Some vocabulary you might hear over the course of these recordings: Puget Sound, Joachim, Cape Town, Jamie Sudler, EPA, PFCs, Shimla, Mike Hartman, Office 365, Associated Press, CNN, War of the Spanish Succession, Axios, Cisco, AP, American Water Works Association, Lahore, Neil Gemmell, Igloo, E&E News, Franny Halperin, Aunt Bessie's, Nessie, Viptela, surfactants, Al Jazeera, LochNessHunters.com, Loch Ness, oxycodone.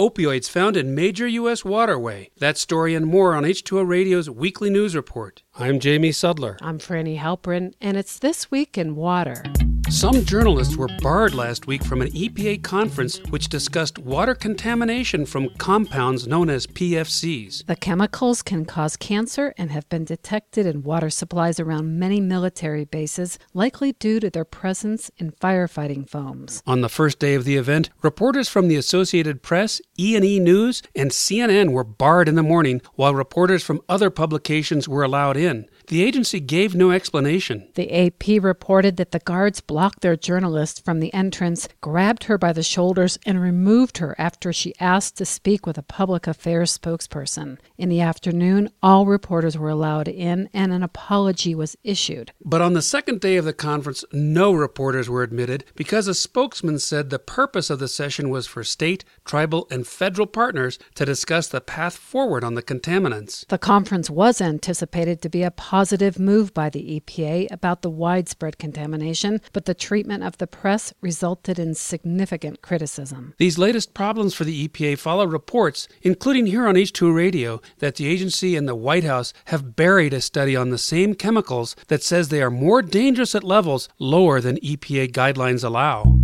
Opioids found in major U.S. waterway. That story and more on H2O Radio's Weekly News Report. I'm Jamie Sudler. I'm Franny Halperin, and it's This Week in Water. Some journalists were barred last week from an EPA conference which discussed water contamination from compounds known as PFCs. The chemicals can cause cancer and have been detected in water supplies around many military bases, likely due to their presence in firefighting foams. On the first day of the event, reporters from the Associated Press, E&E News, and CNN were barred in the morning, while reporters from other publications were allowed in. The agency gave no explanation. The AP reported that the guards blocked their journalist from the entrance, grabbed her by the shoulders, and removed her after she asked to speak with a public affairs spokesperson. In the afternoon, all reporters were allowed in, and an apology was issued. But on the second day of the conference, no reporters were admitted because a spokesman said the purpose of the session was for state, tribal, and federal partners to discuss the path forward on the contaminants. The conference was anticipated to be a positive move by the EPA about the widespread contamination, but the treatment of the press resulted in significant criticism. These latest problems for the EPA follow reports, including here on H2 Radio, that the agency and the White House have buried a study on the same chemicals that says they are more dangerous at levels lower than EPA guidelines allow.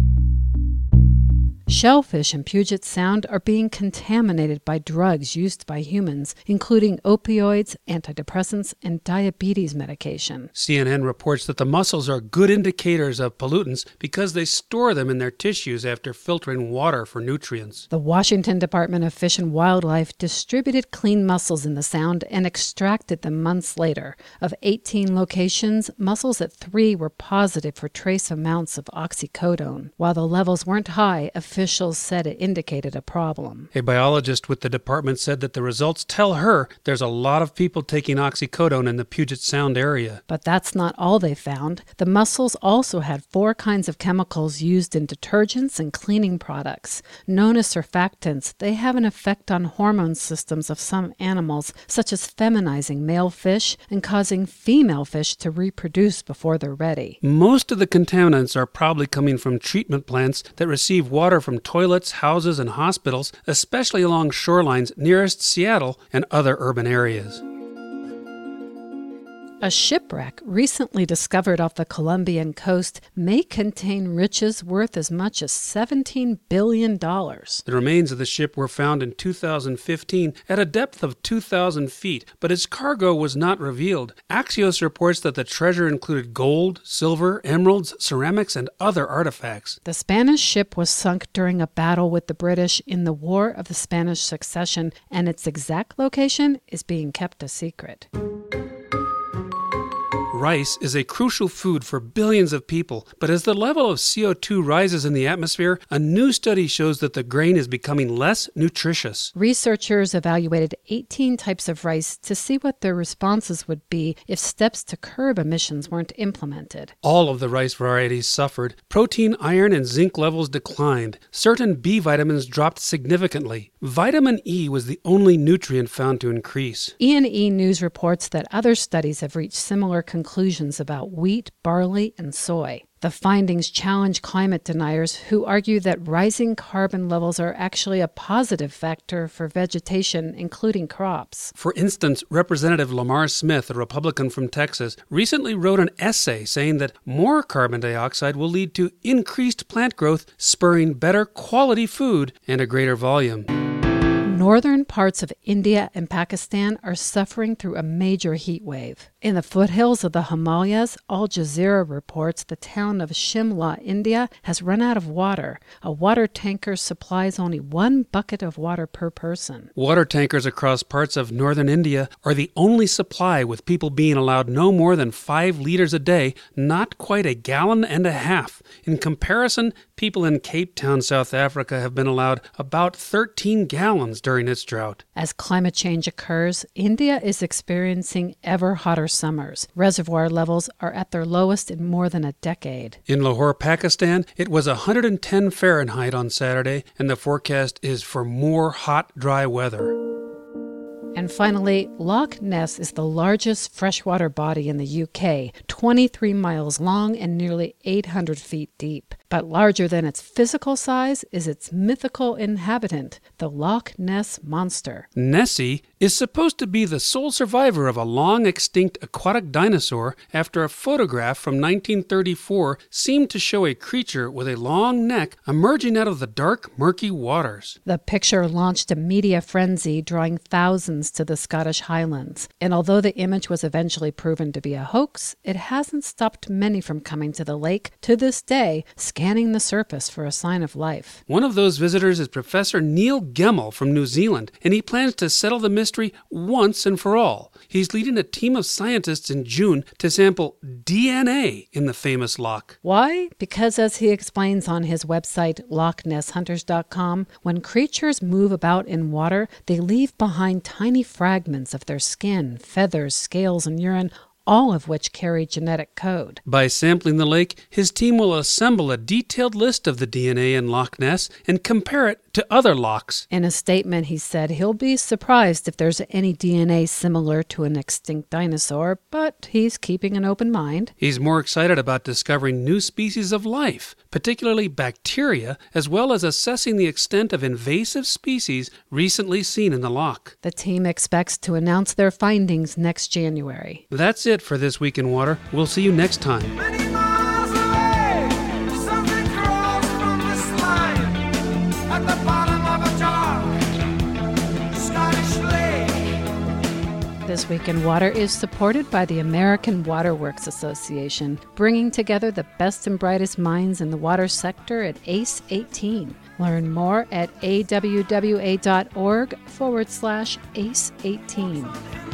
Shellfish in Puget Sound are being contaminated by drugs used by humans, including opioids, antidepressants, and diabetes medication. CNN reports that the mussels are good indicators of pollutants because they store them in their tissues after filtering water for nutrients. The Washington Department of Fish and Wildlife distributed clean mussels in the Sound and extracted them months later. Of 18 locations, mussels at 3 were positive for trace amounts of oxycodone. While the levels weren't high, officials said it indicated a problem. A biologist with the department said that the results tell her there's a lot of people taking oxycodone in the Puget Sound area. But that's not all they found. The mussels also had 4 kinds of chemicals used in detergents and cleaning products. Known as surfactants, they have an effect on hormone systems of some animals, such as feminizing male fish and causing female fish to reproduce before they're ready. Most of the contaminants are probably coming from treatment plants that receive water from toilets, houses, and hospitals, especially along shorelines nearest Seattle and other urban areas. A shipwreck recently discovered off the Colombian coast may contain riches worth as much as $17 billion. The remains of the ship were found in 2015 at a depth of 2,000 feet, but its cargo was not revealed. Axios reports that the treasure included gold, silver, emeralds, ceramics, and other artifacts. The Spanish ship was sunk during a battle with the British in the War of the Spanish Succession, and its exact location is being kept a secret. Rice is a crucial food for billions of people, but as the level of CO2 rises in the atmosphere, a new study shows that the grain is becoming less nutritious. Researchers evaluated 18 types of rice to see what their responses would be if steps to curb emissions weren't implemented. All of the rice varieties suffered. Protein, iron, and zinc levels declined. Certain B vitamins dropped significantly. Vitamin E was the only nutrient found to increase. E&E News reports that other studies have reached similar conclusions about wheat, barley, and soy. The findings challenge climate deniers who argue that rising carbon levels are actually a positive factor for vegetation, including crops. For instance, Representative Lamar Smith, a Republican from Texas, recently wrote an essay saying that more carbon dioxide will lead to increased plant growth, spurring better quality food and a greater volume. Northern parts of India and Pakistan are suffering through a major heat wave. In the foothills of the Himalayas, Al Jazeera reports the town of Shimla, India, has run out of water. A water tanker supplies only 1 bucket of water per person. Water tankers across parts of northern India are the only supply, with people being allowed no more than 5 liters a day, not quite a gallon and a half. In comparison, people in Cape Town, South Africa, have been allowed about 13 gallons during its drought. As climate change occurs, India is experiencing ever hotter summers. Reservoir levels are at their lowest in more than a decade. In Lahore, Pakistan, it was 110 Fahrenheit on Saturday, and the forecast is for more hot, dry weather. And finally, Loch Ness is the largest freshwater body in the UK, 23 miles long and nearly 800 feet deep. But larger than its physical size is its mythical inhabitant, the Loch Ness Monster. Nessie is supposed to be the sole survivor of a long-extinct aquatic dinosaur after a photograph from 1934 seemed to show a creature with a long neck emerging out of the dark, murky waters. The picture launched a media frenzy, drawing thousands to the Scottish Highlands. And although the image was eventually proven to be a hoax, it hasn't stopped many from coming to the lake to this day, scanning the surface for a sign of life. One of those visitors is Professor Neil Gemmell from New Zealand, and he plans to settle the mystery once and for all. He's leading a team of scientists in June to sample DNA in the famous loch. Why? Because, as he explains on his website, LochNessHunters.com, when creatures move about in water, they leave behind tiny fragments of their skin, feathers, scales, and urine, all of which carry genetic code. By sampling the lake, his team will assemble a detailed list of the DNA in Loch Ness and compare it to other lochs. In a statement, he said he'll be surprised if there's any DNA similar to an extinct dinosaur, but he's keeping an open mind. He's more excited about discovering new species of life, particularly bacteria, as well as assessing the extent of invasive species recently seen in the loch. The team expects to announce their findings next January. That's it for this week in water. We'll see you next time. Many miles away, something crawls from the slime at the bottom of a dark Scottish lake. This Week in Water is supported by the American Water Works Association, bringing together the best and brightest minds in the water sector at ACE 18. Learn more at awwa.org/ACE 18.